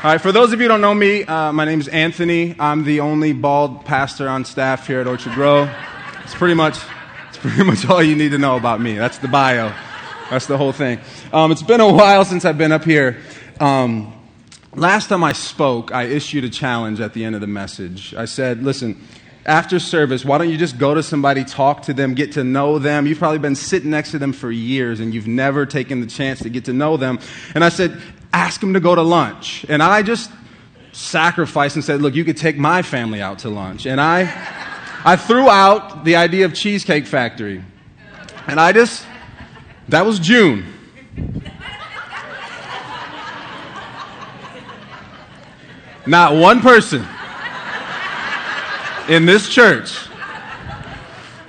All right, for those of you who don't know me, my name's Anthony. I'm the only bald pastor on staff here at Orchard Grove. It's pretty much all you need to know about me. That's the bio. That's the whole thing. It's been a while since I've been up here. Last time I spoke, I issued a challenge at the end of the message. I said, listen, after service, why don't you just go to somebody, talk to them, get to know them? You've probably been sitting next to them for years, and you've never taken the chance to get to know them. And I said, ask them to go to lunch. And I just sacrificed and said, look, you could take my family out to lunch. And I threw out the idea of Cheesecake Factory. And that was June. Not one person in this church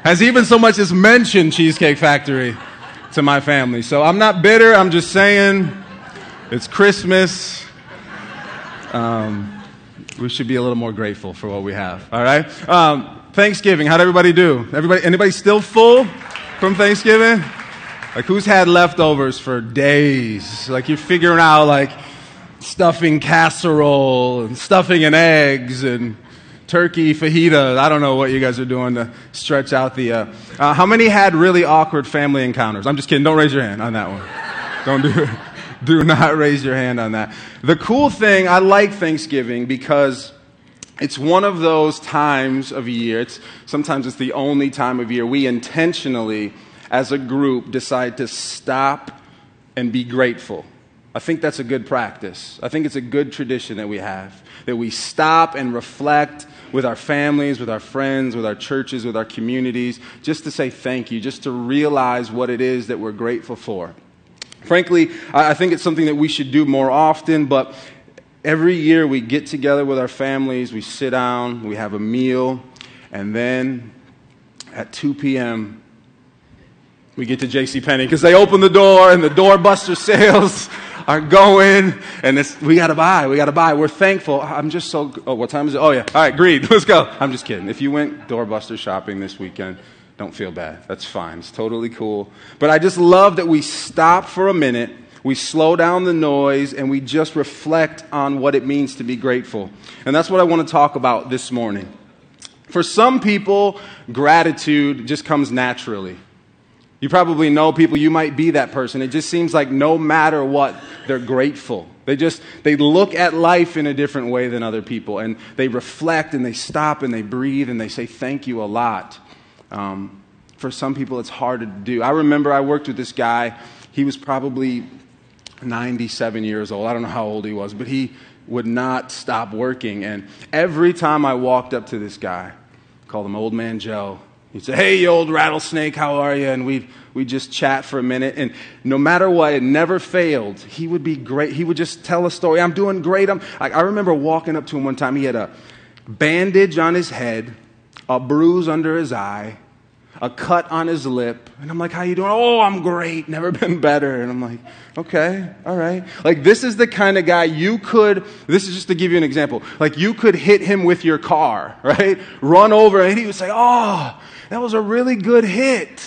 has even so much as mentioned Cheesecake Factory to my family. So I'm not bitter. I'm just saying it's Christmas. We should be a little more grateful for what we have. All right. Thanksgiving. How'd everybody do? Anybody still full from Thanksgiving? Like, who's had leftovers for days? Like, you're figuring out, like, stuffing casserole and stuffing and eggs and turkey fajita. I don't know what you guys are doing to stretch out the... how many had really awkward family encounters? I'm just kidding. Don't raise your hand on that one. Don't do it. Do not raise your hand on that. The cool thing, I like Thanksgiving because... it's one of those times of year, sometimes it's the only time of year we intentionally, as a group, decide to stop and be grateful. I think that's a good practice. I think it's a good tradition that we have, that we stop and reflect with our families, with our friends, with our churches, with our communities, just to say thank you, just to realize what it is that we're grateful for. Frankly, I think it's something that we should do more often, but every year we get together with our families, we sit down, we have a meal, and then at 2 p.m. we get to JCPenney because they open the door and the doorbuster sales are going, and we got to buy. We're thankful. What time is it? Oh, yeah. All right, greed. Let's go. I'm just kidding. If you went doorbuster shopping this weekend, don't feel bad. That's fine. It's totally cool. But I just love that we stop for a minute. We slow down the noise, and we just reflect on what it means to be grateful. And that's what I want to talk about this morning. For some people, gratitude just comes naturally. You probably know people, you might be that person. It just seems like no matter what, they're grateful. They look at life in a different way than other people, and they reflect, and they stop, and they breathe, and they say thank you a lot. For some people, it's hard to do. I remember I worked with this guy. He was probably 97 years old. I don't know how old he was, but he would not stop working. And every time I walked up to this guy, called him Old Man Joe, he'd say, hey, you old rattlesnake, how are you? And we'd just chat for a minute. And no matter what, it never failed. He would be great. He would just tell a story. I'm doing great. I remember walking up to him one time. He had a bandage on his head, a bruise under his eye, a cut on his lip. And I'm like, how you doing? Oh, I'm great. Never been better. And I'm like, okay, all right. Like, this is the kind of guy this is just to give you an example. Like, you could hit him with your car, right? Run over, and he would say, oh, that was a really good hit.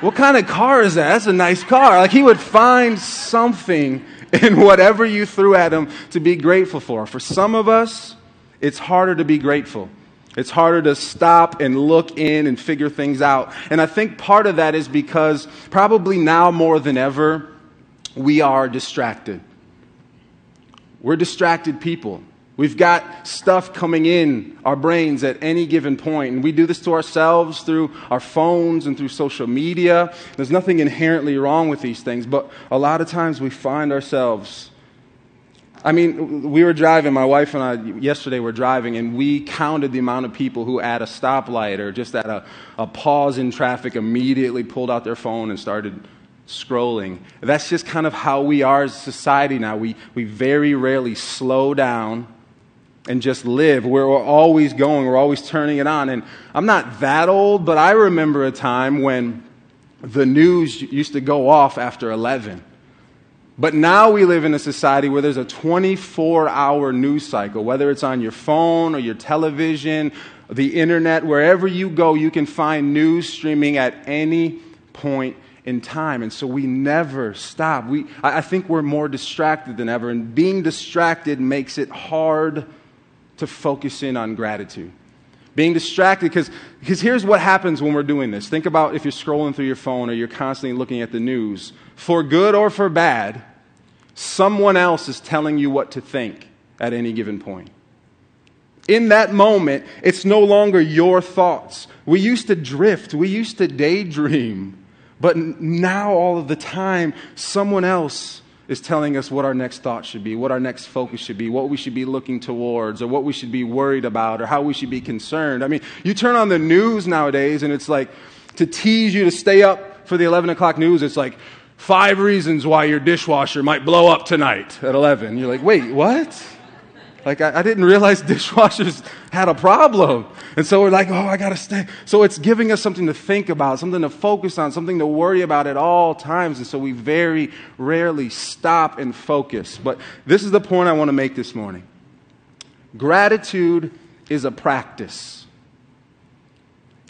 What kind of car is that? That's a nice car. Like, he would find something in whatever you threw at him to be grateful for. For some of us, it's harder to be grateful. It's harder to stop and look in and figure things out. And I think part of that is because probably now more than ever, we are distracted. We're distracted people. We've got stuff coming in our brains at any given point. And we do this to ourselves through our phones and through social media. There's nothing inherently wrong with these things. But a lot of times we find ourselves... I mean, we were driving, my wife and I, yesterday were driving, and we counted the amount of people who at a stoplight or just at a pause in traffic immediately pulled out their phone and started scrolling. That's just kind of how we are as a society now. We very rarely slow down and just live. We're always going. We're always turning it on. And I'm not that old, but I remember a time when the news used to go off after 11. But now we live in a society where there's a 24-hour news cycle, whether it's on your phone or your television, the internet, wherever you go, you can find news streaming at any point in time. And so we never stop. I think we're more distracted than ever. And being distracted makes it hard to focus in on gratitude. Being distracted, because here's what happens when we're doing this. Think about if you're scrolling through your phone or you're constantly looking at the news. For good or for bad, someone else is telling you what to think at any given point. In that moment, it's no longer your thoughts. We used to drift. We used to daydream. But now all of the time, someone else is telling us what our next thought should be, what our next focus should be, what we should be looking towards, or what we should be worried about, or how we should be concerned. I mean, you turn on the news nowadays, and it's like, to tease you to stay up for the 11 o'clock news, it's like, 5 reasons why your dishwasher might blow up tonight at 11. You're like, wait, what? Like, I didn't realize dishwashers had a problem. And so we're like, oh, I got to stay. So it's giving us something to think about, something to focus on, something to worry about at all times. And so we very rarely stop and focus. But this is the point I want to make this morning. Gratitude is a practice.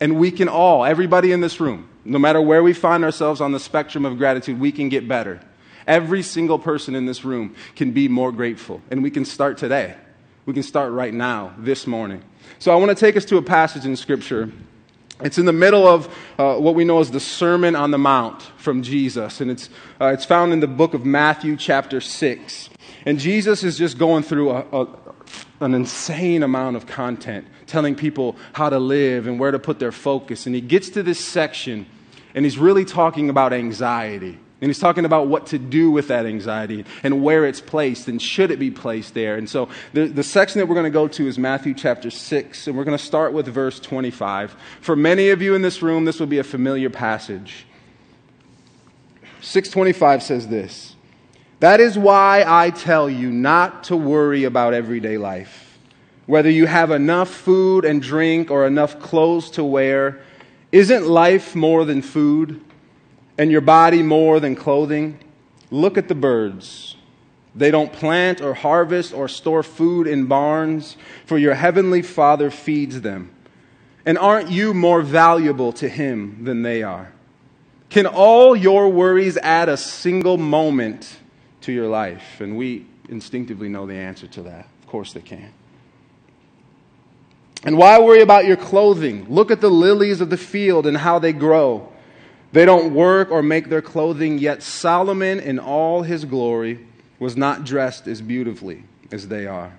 And we can all, everybody in this room, no matter where we find ourselves on the spectrum of gratitude, we can get better. Every single person in this room can be more grateful. And we can start today. We can start right now, this morning. So I want to take us to a passage in Scripture. It's in the middle of what we know as the Sermon on the Mount from Jesus. And it's found in the book of Matthew chapter 6. And Jesus is just going through an insane amount of content, telling people how to live and where to put their focus. And he gets to this section, and he's really talking about anxiety. And he's talking about what to do with that anxiety and where it's placed and should it be placed there. And so the section that we're going to go to is Matthew chapter 6, and we're going to start with verse 25. For many of you in this room, this will be a familiar passage. 6:25 says this, "That is why I tell you not to worry about everyday life, whether you have enough food and drink or enough clothes to wear. Isn't life more than food? And your body more than clothing? Look at the birds. They don't plant or harvest or store food in barns, for your heavenly Father feeds them. And aren't you more valuable to Him than they are? Can all your worries add a single moment to your life?" And we instinctively know the answer to that. Of course they can. "And why worry about your clothing? Look at the lilies of the field and how they grow. They don't work or make their clothing, yet Solomon in all his glory was not dressed as beautifully as they are.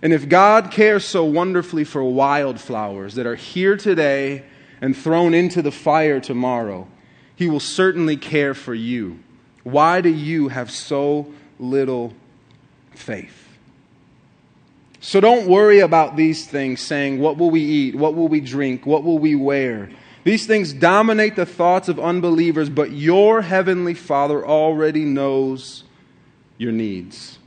And if God cares so wonderfully for wildflowers that are here today and thrown into the fire tomorrow, He will certainly care for you. Why do you have so little faith? So don't worry about these things, saying, 'What will we eat? What will we drink? What will we wear?' These things dominate the thoughts of unbelievers, but your heavenly Father already knows your needs.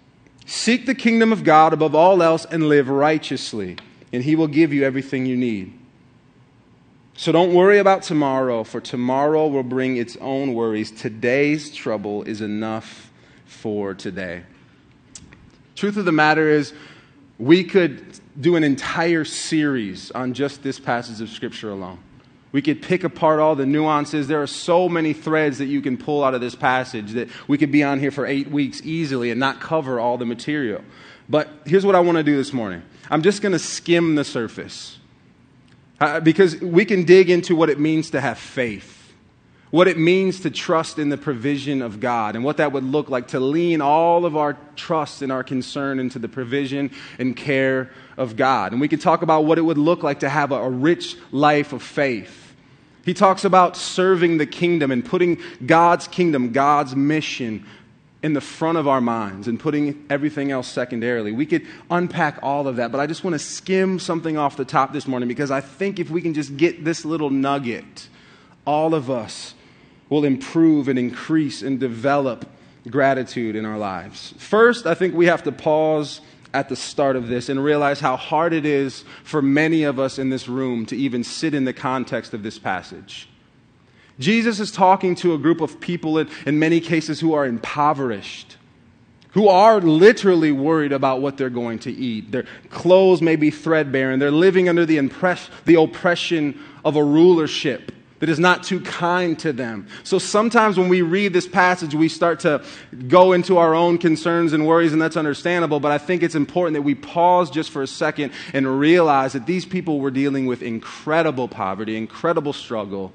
Seek the kingdom of God above all else and live righteously, and He will give you everything you need. So don't worry about tomorrow, for tomorrow will bring its own worries. Today's trouble is enough for today." Truth of the matter is, we could do an entire series on just this passage of Scripture alone. We could pick apart all the nuances. There are so many threads that you can pull out of this passage that we could be on here for 8 weeks easily and not cover all the material. But here's what I want to do this morning. I'm just going to skim the surface, because we can dig into what it means to have faith, what it means to trust in the provision of God, and what that would look like to lean all of our trust and our concern into the provision and care of God. And we could talk about what it would look like to have a rich life of faith. He talks about serving the kingdom and putting God's kingdom, God's mission in the front of our minds and putting everything else secondarily. We could unpack all of that, but I just want to skim something off the top this morning, because I think if we can just get this little nugget, all of us will improve and increase and develop gratitude in our lives. First, I think we have to pause at the start of this and realize how hard it is for many of us in this room to even sit in the context of this passage. Jesus is talking to a group of people in many cases who are impoverished, who are literally worried about what they're going to eat. Their clothes may be threadbare, and they're living under the oppression of a rulership that is not too kind to them. So sometimes when we read this passage, we start to go into our own concerns and worries, and that's understandable, but I think it's important that we pause just for a second and realize that these people were dealing with incredible poverty, incredible struggle,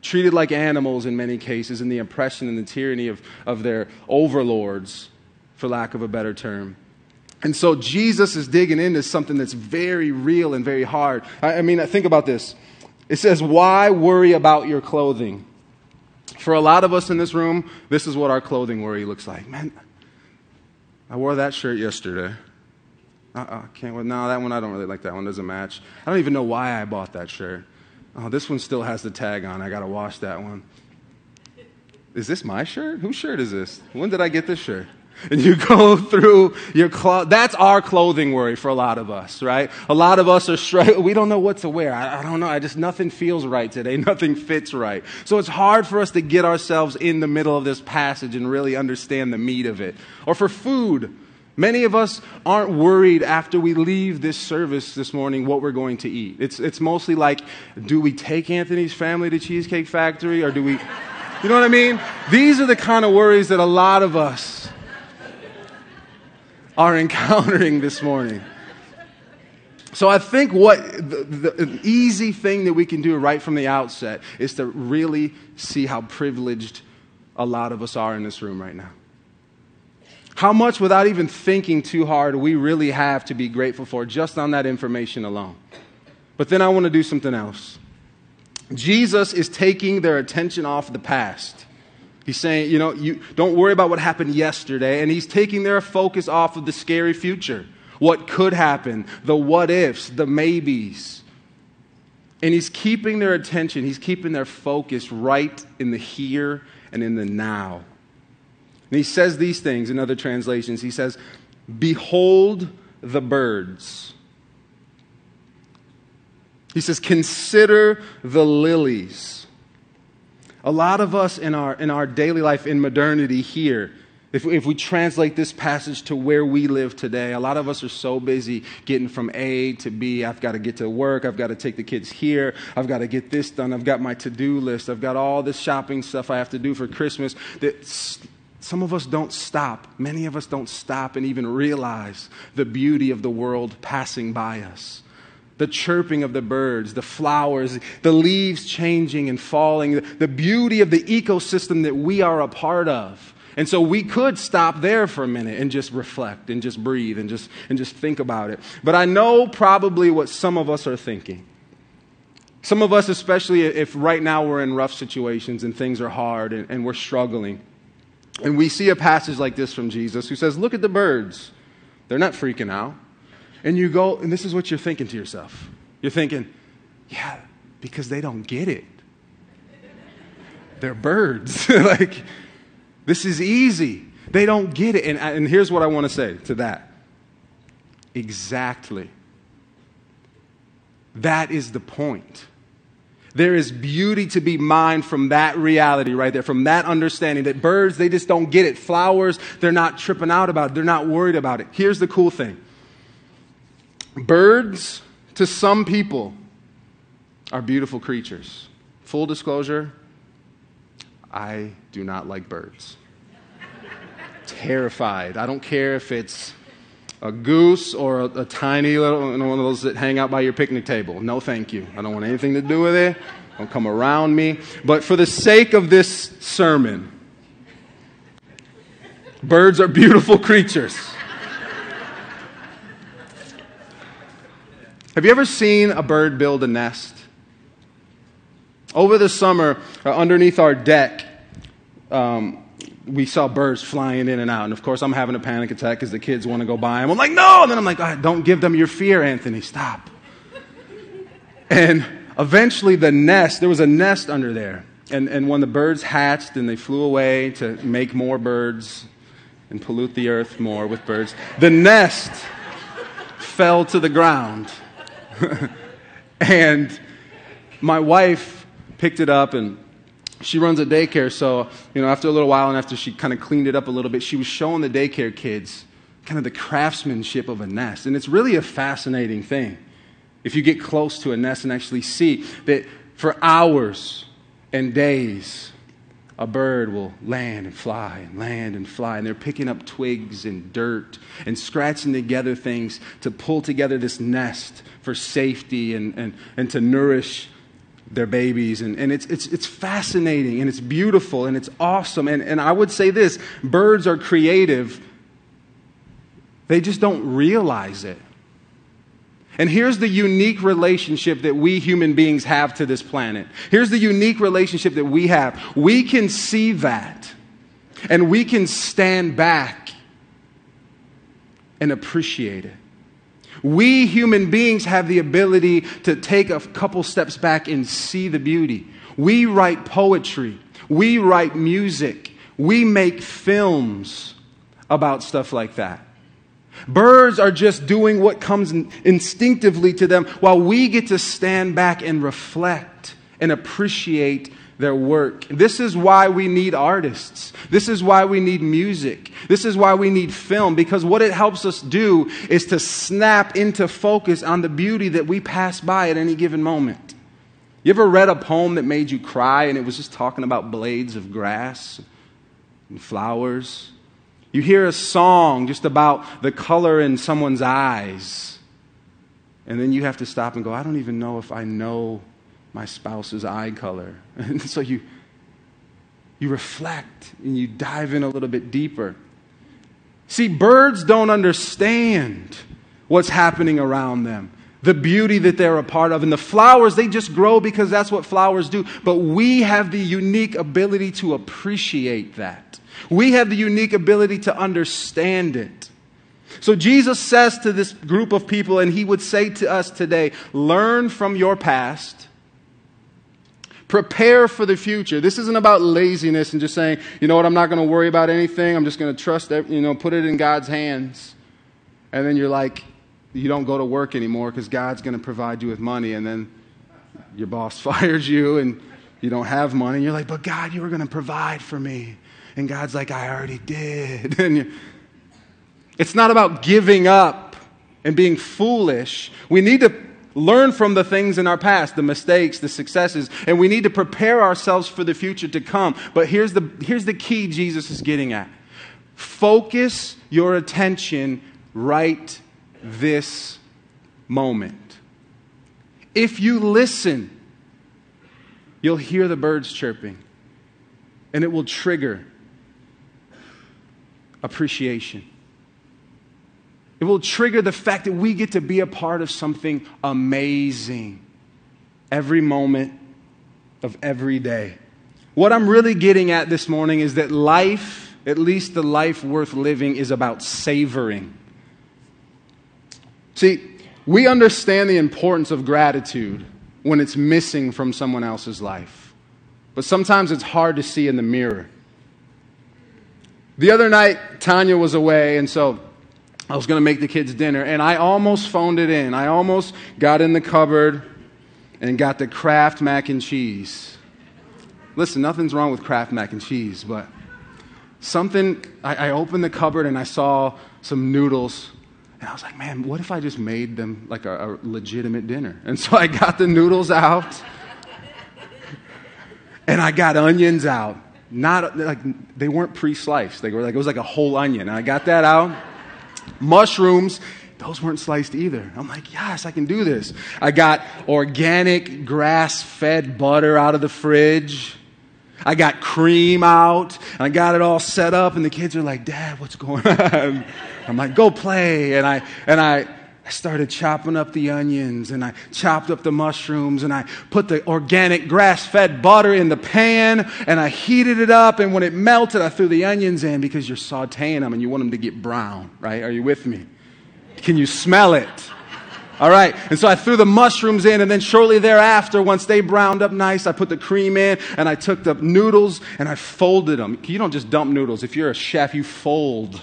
treated like animals in many cases, in the oppression and the tyranny of their overlords, for lack of a better term. And so Jesus is digging into something that's very real and very hard. I mean, think about this. It says, why worry about your clothing? For a lot of us in this room, this is what our clothing worry looks like. Man, I wore that shirt yesterday. Can't wear. No, that one, I don't really like that one. Doesn't match. I don't even know why I bought that shirt. Oh, this one still has the tag on. I got to wash that one. Is this my shirt? Whose shirt is this? When did I get this shirt? And you go through your clothes. That's our clothing worry for a lot of us, right? A lot of us are we don't know what to wear. I don't know. Nothing feels right today. Nothing fits right. So it's hard for us to get ourselves in the middle of this passage and really understand the meat of it. Or for food. Many of us aren't worried after we leave this service this morning what we're going to eat. It's mostly like, do we take Anthony's family to Cheesecake Factory? Or do we, you know what I mean? These are the kind of worries that a lot of us are encountering this morning. So I think what the easy thing that we can do right from the outset is to really see how privileged a lot of us are in this room right now. How much, without even thinking too hard, we really have to be grateful for just on that information alone. But then I want to do something else. Jesus is taking their attention off the past. He's saying, you don't worry about what happened yesterday. And he's taking their focus off of the scary future, what could happen, the what ifs, the maybes. And he's keeping their attention. He's keeping their focus right in the here and in the now. And he says these things in other translations. He says, behold the birds. He says, consider the lilies. A lot of us in our daily life in modernity here, if we translate this passage to where we live today, a lot of us are so busy getting from A to B. I've got to get to work. I've got to take the kids here. I've got to get this done. I've got my to-do list. I've got all this shopping stuff I have to do for Christmas. Some of us don't stop. Many of us don't stop and even realize the beauty of the world passing by us. The chirping of the birds, the flowers, the leaves changing and falling, the beauty of the ecosystem that we are a part of. And so we could stop there for a minute and just reflect and just breathe and just think about it. But I know probably what some of us are thinking. Some of us, especially if right now we're in rough situations and things are hard and we're struggling. And we see a passage like this from Jesus who says, look at the birds. They're not freaking out. And you go, and this is what you're thinking to yourself. You're thinking, yeah, because they don't get it. They're birds. Like, this is easy. They don't get it. And here's what I want to say to that. Exactly. That is the point. There is beauty to be mined from that reality right there, from that understanding that birds, they just don't get it. Flowers, they're not tripping out about it. They're not worried about it. Here's the cool thing. Birds, to some people, are beautiful creatures. Full disclosure, I do not like birds. Terrified. I don't care if it's a goose or a tiny little one of those that hang out by your picnic table. No, thank you. I don't want anything to do with it. Don't come around me. But for the sake of this sermon, birds are beautiful creatures. Have you ever seen a bird build a nest? Over the summer, underneath our deck, we saw birds flying in and out. And of course, I'm having a panic attack because the kids want to go by them. I'm like, no! And then I'm like, oh, don't give them your fear, Anthony. Stop. And eventually there was a nest under there. And when the birds hatched and they flew away to make more birds and pollute the earth more with birds, the nest fell to the ground. And my wife picked it up, and she runs a daycare, so, after a little while and after she kind of cleaned it up a little bit, she was showing the daycare kids kind of the craftsmanship of a nest. And it's really a fascinating thing if you get close to a nest and actually see that For hours and days, a bird will land and fly, and they're picking up twigs and dirt and scratching together things to pull together this nest for safety and to nourish their babies. And it's fascinating, and it's beautiful, and it's awesome. And I would say this, birds are creative. They just don't realize it. And here's the unique relationship that we human beings have to this planet. Here's the unique relationship that we have. We can see that, and we can stand back and appreciate it. We human beings have the ability to take a couple steps back and see the beauty. We write poetry. We write music. We make films about stuff like that. Birds are just doing what comes instinctively to them, while we get to stand back and reflect and appreciate their work. This is why we need artists. This is why we need music. This is why we need film, because what it helps us do is to snap into focus on the beauty that we pass by at any given moment. You ever read a poem that made you cry and it was just talking about blades of grass and flowers? You hear a song just about the color in someone's eyes, and then you have to stop and go, I don't even know if I know my spouse's eye color. And so you reflect and you dive in a little bit deeper. See, birds don't understand what's happening around them, the beauty that they're a part of. And the flowers, they just grow because that's what flowers do. But we have the unique ability to appreciate that. We have the unique ability to understand it. So Jesus says to this group of people, and he would say to us today, learn from your past. Prepare for the future. This isn't about laziness and just saying, you know what, I'm not going to worry about anything. I'm just going to trust, put it in God's hands. And then you're like, you don't go to work anymore because God's going to provide you with money. And then your boss fires you and you don't have money. You're like, but God, you were going to provide for me. And God's like, I already did. And it's not about giving up and being foolish. We need to learn from the things in our past, the mistakes, the successes. And we need to prepare ourselves for the future to come. But here's the key Jesus is getting at. Focus your attention right this moment. If you listen, you'll hear the birds chirping, and it will trigger appreciation. It will trigger the fact that we get to be a part of something amazing every moment of every day. What I'm really getting at this morning is that life, at least the life worth living, is about savoring. See, we understand the importance of gratitude when it's missing from someone else's life. But sometimes it's hard to see in the mirror. The other night, Tanya was away, and so I was going to make the kids dinner, and I almost phoned it in. I almost got in the cupboard and got the Kraft mac and cheese. Listen, nothing's wrong with Kraft mac and cheese, but something, I opened the cupboard and I saw some noodles. And I was like, man, what if I just made them like a legitimate dinner? And so I got the noodles out and I got onions out. Not like they weren't pre-sliced. They were like, it was like a whole onion. And I got that out. Mushrooms, those weren't sliced either. I'm like, yes, I can do this. I got organic grass-fed butter out of the fridge. I got cream out, and I got it all set up, and the kids are like, Dad, what's going on? I'm like, go play. And I started chopping up the onions, and I chopped up the mushrooms, and I put the organic grass-fed butter in the pan, and I heated it up, and when it melted, I threw the onions in, because you're sauteing them, and you want them to get brown, right? Are you with me? Can you smell it? All right, and so I threw the mushrooms in, and then shortly thereafter, once they browned up nice, I put the cream in, and I took the noodles, and I folded them. You don't just dump noodles. If you're a chef, you fold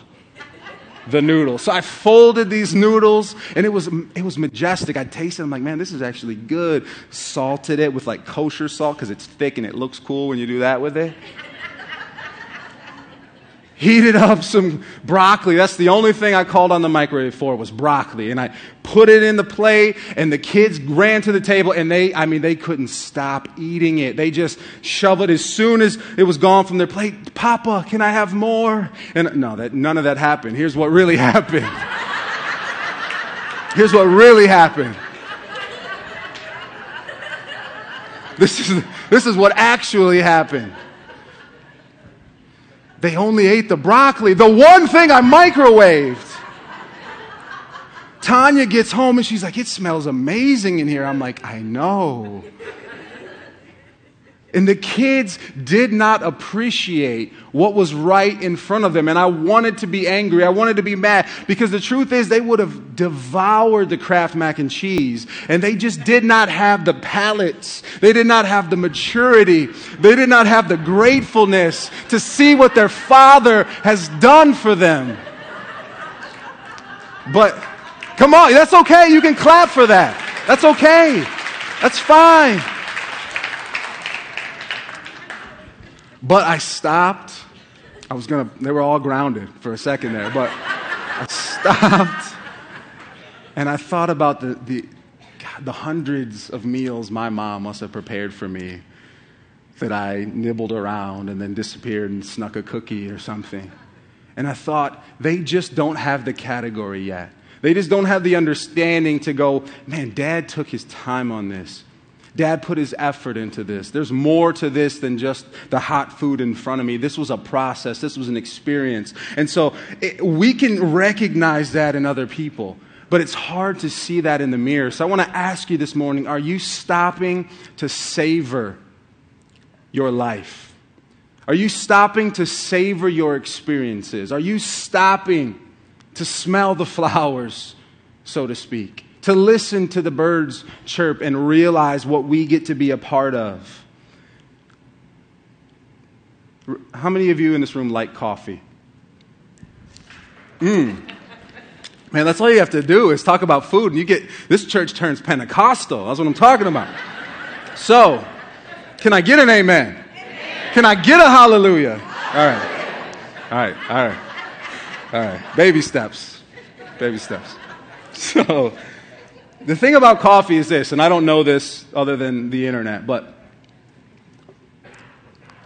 the noodles. So I folded these noodles, and it was majestic. I tasted them like, man, this is actually good. Salted it with like kosher salt because it's thick, and it looks cool when you do that with it. heated up some broccoli. That's the only thing I called on the microwave for was broccoli. And I put it in the plate, and the kids ran to the table, and they couldn't stop eating it. They just shoveled as soon as it was gone from their plate. Papa, can I have more? And none of that happened. Here's what really happened. Here's what really happened. This is what actually happened. They only ate the broccoli, the one thing I microwaved. Tanya gets home and she's like, it smells amazing in here. I'm like, I know. And the kids did not appreciate what was right in front of them. And I wanted to be angry. I wanted to be mad. Because the truth is, they would have devoured the Kraft mac and cheese. And they just did not have the palates. They did not have the maturity. They did not have the gratefulness to see what their father has done for them. But come on, that's okay. You can clap for that. That's okay. That's fine. But I stopped. They were all grounded for a second there, but I stopped and I thought about the hundreds of meals my mom must have prepared for me that I nibbled around and then disappeared and snuck a cookie or something. And I thought, they just don't have the category yet. They just don't have the understanding to go, man, Dad took his time on this. Dad put his effort into this. There's more to this than just the hot food in front of me. This was a process. This was an experience. And so we can recognize that in other people, but it's hard to see that in the mirror. So I want to ask you this morning, are you stopping to savor your life? Are you stopping to savor your experiences? Are you stopping to smell the flowers, so to speak? To listen to the birds chirp and realize what we get to be a part of. How many of you in this room like coffee? Man, that's all you have to do is talk about food, and this church turns Pentecostal. That's what I'm talking about. So, can I get an amen? Amen. Can I get a hallelujah? All right. Baby steps. So, the thing about coffee is this, and I don't know this other than the internet, but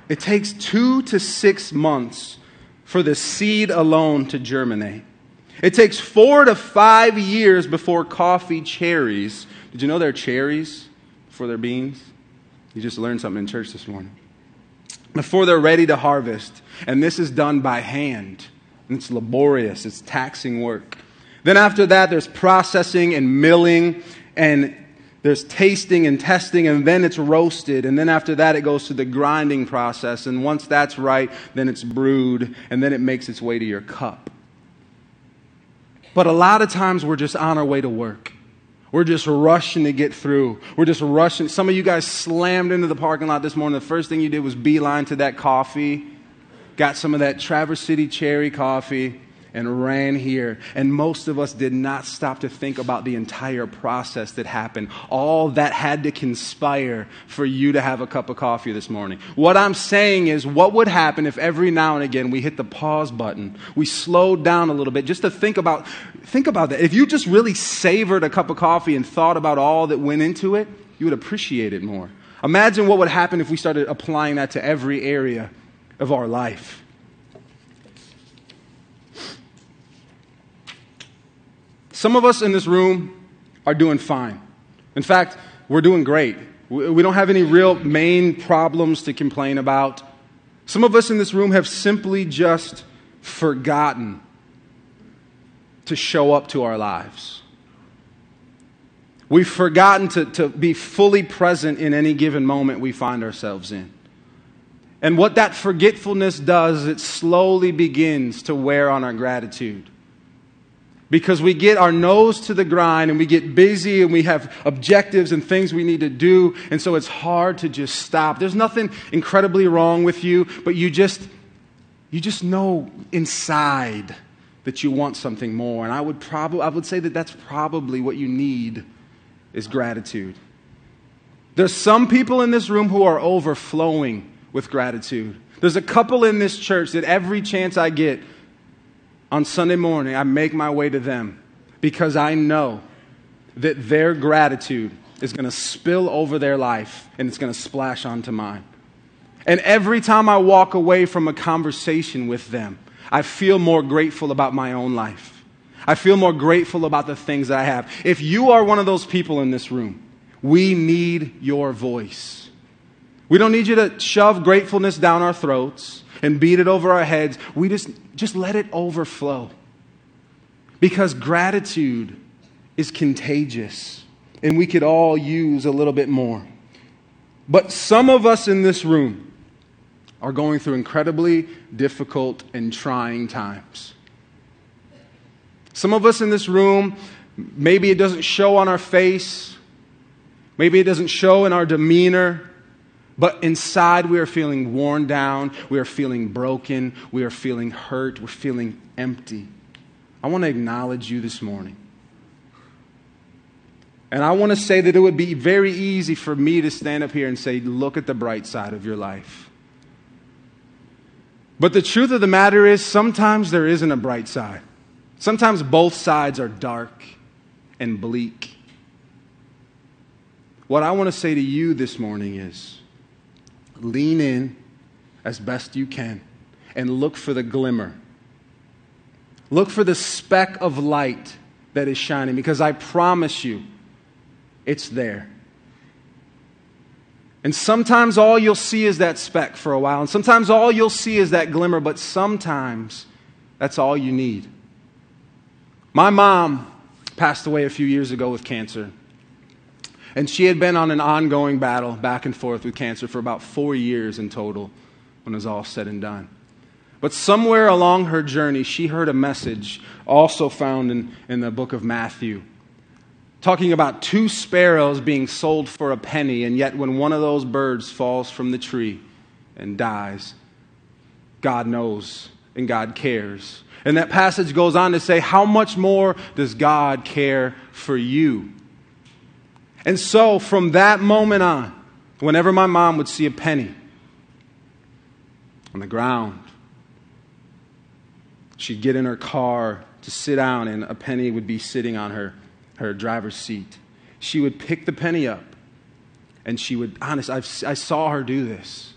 it takes 2 to 6 months for the seed alone to germinate. It takes 4 to 5 years before coffee cherries. Did you know they're cherries before they're beans? You just learned something in church this morning. Before they're ready to harvest, and this is done by hand. And it's laborious, it's taxing work. Then after that, there's processing and milling, and there's tasting and testing, and then it's roasted. And then after that, it goes through the grinding process. And once that's right, then it's brewed, and then it makes its way to your cup. But a lot of times, we're just on our way to work. We're just rushing to get through. We're just rushing. Some of you guys slammed into the parking lot this morning. The first thing you did was beeline to that coffee, got some of that Traverse City cherry coffee, and ran here. And most of us did not stop to think about the entire process that happened. All that had to conspire for you to have a cup of coffee this morning. What I'm saying is, what would happen if every now and again we hit the pause button, we slowed down a little bit just to think about that. If you just really savored a cup of coffee and thought about all that went into it, you would appreciate it more. Imagine what would happen if we started applying that to every area of our life. Some of us in this room are doing fine. In fact, we're doing great. We don't have any real main problems to complain about. Some of us in this room have simply just forgotten to show up to our lives. We've forgotten to be fully present in any given moment we find ourselves in. And what that forgetfulness does, it slowly begins to wear on our gratitude. Because we get our nose to the grind and we get busy and we have objectives and things we need to do. And so it's hard to just stop. There's nothing incredibly wrong with you, but you just know inside that you want something more. And I would say that that's probably what you need is gratitude. There's some people in this room who are overflowing with gratitude. There's a couple in this church that every chance I get on Sunday morning, I make my way to them because I know that their gratitude is going to spill over their life and it's going to splash onto mine. And every time I walk away from a conversation with them, I feel more grateful about my own life. I feel more grateful about the things that I have. If you are one of those people in this room, we need your voice. We don't need you to shove gratefulness down our throats and beat it over our heads. We just let it overflow. Because gratitude is contagious. And we could all use a little bit more. But some of us in this room are going through incredibly difficult and trying times. Some of us in this room, maybe it doesn't show on our face. Maybe it doesn't show in our demeanor. But inside we are feeling worn down. We are feeling broken. We are feeling hurt. We're feeling empty. I want to acknowledge you this morning. And I want to say that it would be very easy for me to stand up here and say, look at the bright side of your life. But the truth of the matter is, sometimes there isn't a bright side. Sometimes both sides are dark and bleak. What I want to say to you this morning is, lean in as best you can and look for the glimmer. Look for the speck of light that is shining, because I promise you, it's there. And sometimes all you'll see is that speck for a while. And sometimes all you'll see is that glimmer. But sometimes that's all you need. My mom passed away a few years ago with cancer. And she had been on an ongoing battle back and forth with cancer for about 4 years in total when it was all said and done. But somewhere along her journey, she heard a message also found in the book of Matthew, talking about 2 sparrows being sold for a penny, and yet when one of those birds falls from the tree and dies, God knows and God cares. And that passage goes on to say, how much more does God care for you? And so from that moment on, whenever my mom would see a penny on the ground, she'd get in her car to sit down and a penny would be sitting on her driver's seat. She would pick the penny up and she would, I saw her do this.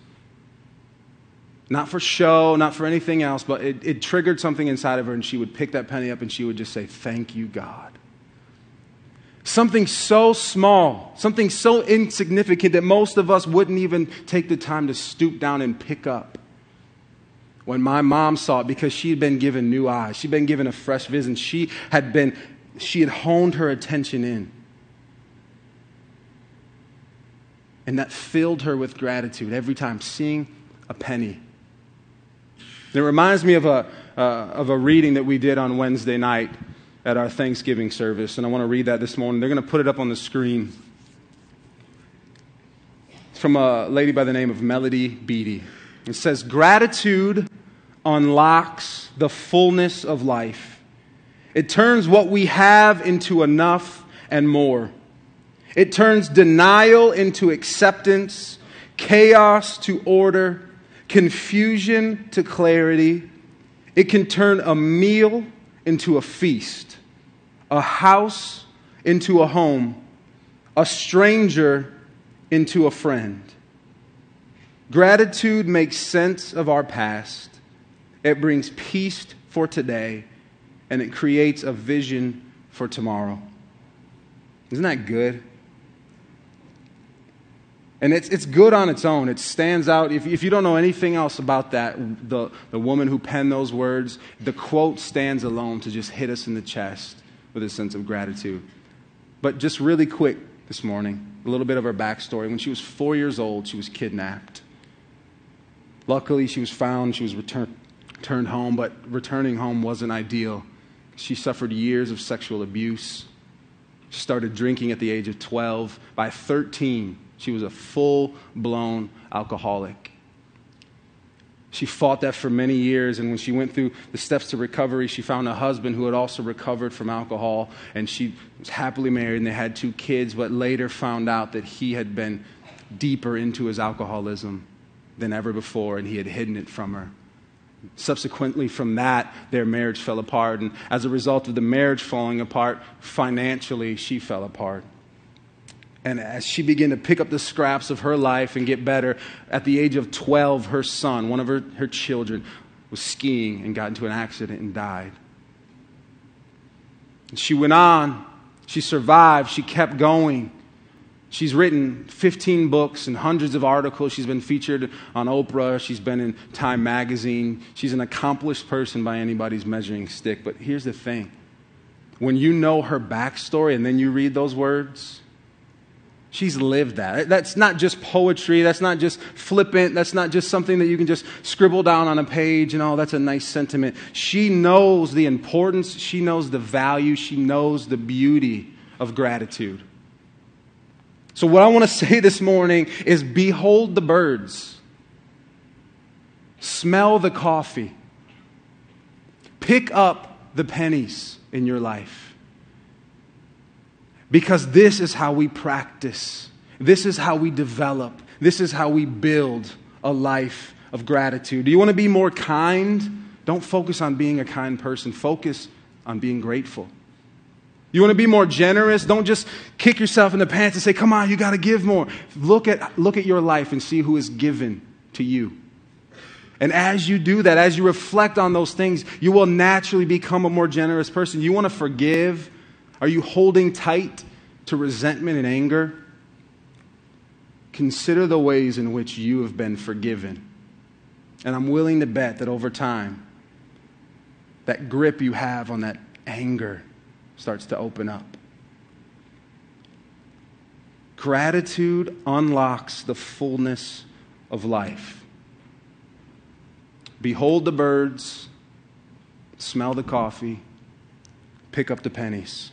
Not for show, not for anything else, but it triggered something inside of her, and she would pick that penny up and she would just say, thank you, God. Something so small, something so insignificant that most of us wouldn't even take the time to stoop down and pick up. When my mom saw it, because she had been given new eyes, she'd been given a fresh vision, she had honed her attention in. And that filled her with gratitude every time, seeing a penny. And it reminds me of a reading that we did on Wednesday night at our Thanksgiving service. And I want to read that this morning. They're going to put it up on the screen. It's from a lady by the name of Melody Beattie. It says, gratitude unlocks the fullness of life. It turns what we have into enough and more. It turns denial into acceptance, chaos to order, confusion to clarity. It can turn a meal into a feast, a house into a home, a stranger into a friend. Gratitude makes sense of our past. It brings peace for today. And it creates a vision for tomorrow. Isn't that good? And it's good on its own. It stands out. If you don't know anything else about that, the woman who penned those words, the quote stands alone to just hit us in the chest with a sense of gratitude. But just really quick this morning, a little bit of her backstory. When she was 4 years old, she was kidnapped. Luckily, she was found. She was returned home, but returning home wasn't ideal. She suffered years of sexual abuse. She started drinking at the age of 12. By 13, she was a full-blown alcoholic. She fought that for many years, and when she went through the steps to recovery, she found a husband who had also recovered from alcohol, and she was happily married, and they had 2 kids, but later found out that he had been deeper into his alcoholism than ever before, and he had hidden it from her. Subsequently from that, their marriage fell apart, and as a result of the marriage falling apart, financially she fell apart. And as she began to pick up the scraps of her life and get better, at the age of 12, her son, one of her children, was skiing and got into an accident and died. And she went on. She survived. She kept going. She's written 15 books and hundreds of articles. She's been featured on Oprah. She's been in Time magazine. She's an accomplished person by anybody's measuring stick. But here's the thing. When you know her backstory and then you read those words, she's lived that. That's not just poetry. That's not just flippant. That's not just something that you can just scribble down on a page and, oh, that's a nice sentiment. She knows the importance. She knows the value. She knows the beauty of gratitude. So what I want to say this morning is behold the birds. Smell the coffee. Pick up the pennies in your life. Because this is how we practice. This is how we develop. This is how we build a life of gratitude. Do you want to be more kind? Don't focus on being a kind person. Focus on being grateful. You want to be more generous? Don't just kick yourself in the pants and say, come on, you got to give more. Look at your life and see who is given to you. And as you do that, as you reflect on those things, you will naturally become a more generous person. You want to forgive? Are you holding tight to resentment and anger? Consider the ways in which you have been forgiven. And I'm willing to bet that over time, that grip you have on that anger starts to open up. Gratitude unlocks the fullness of life. Behold the birds, smell the coffee, pick up the pennies.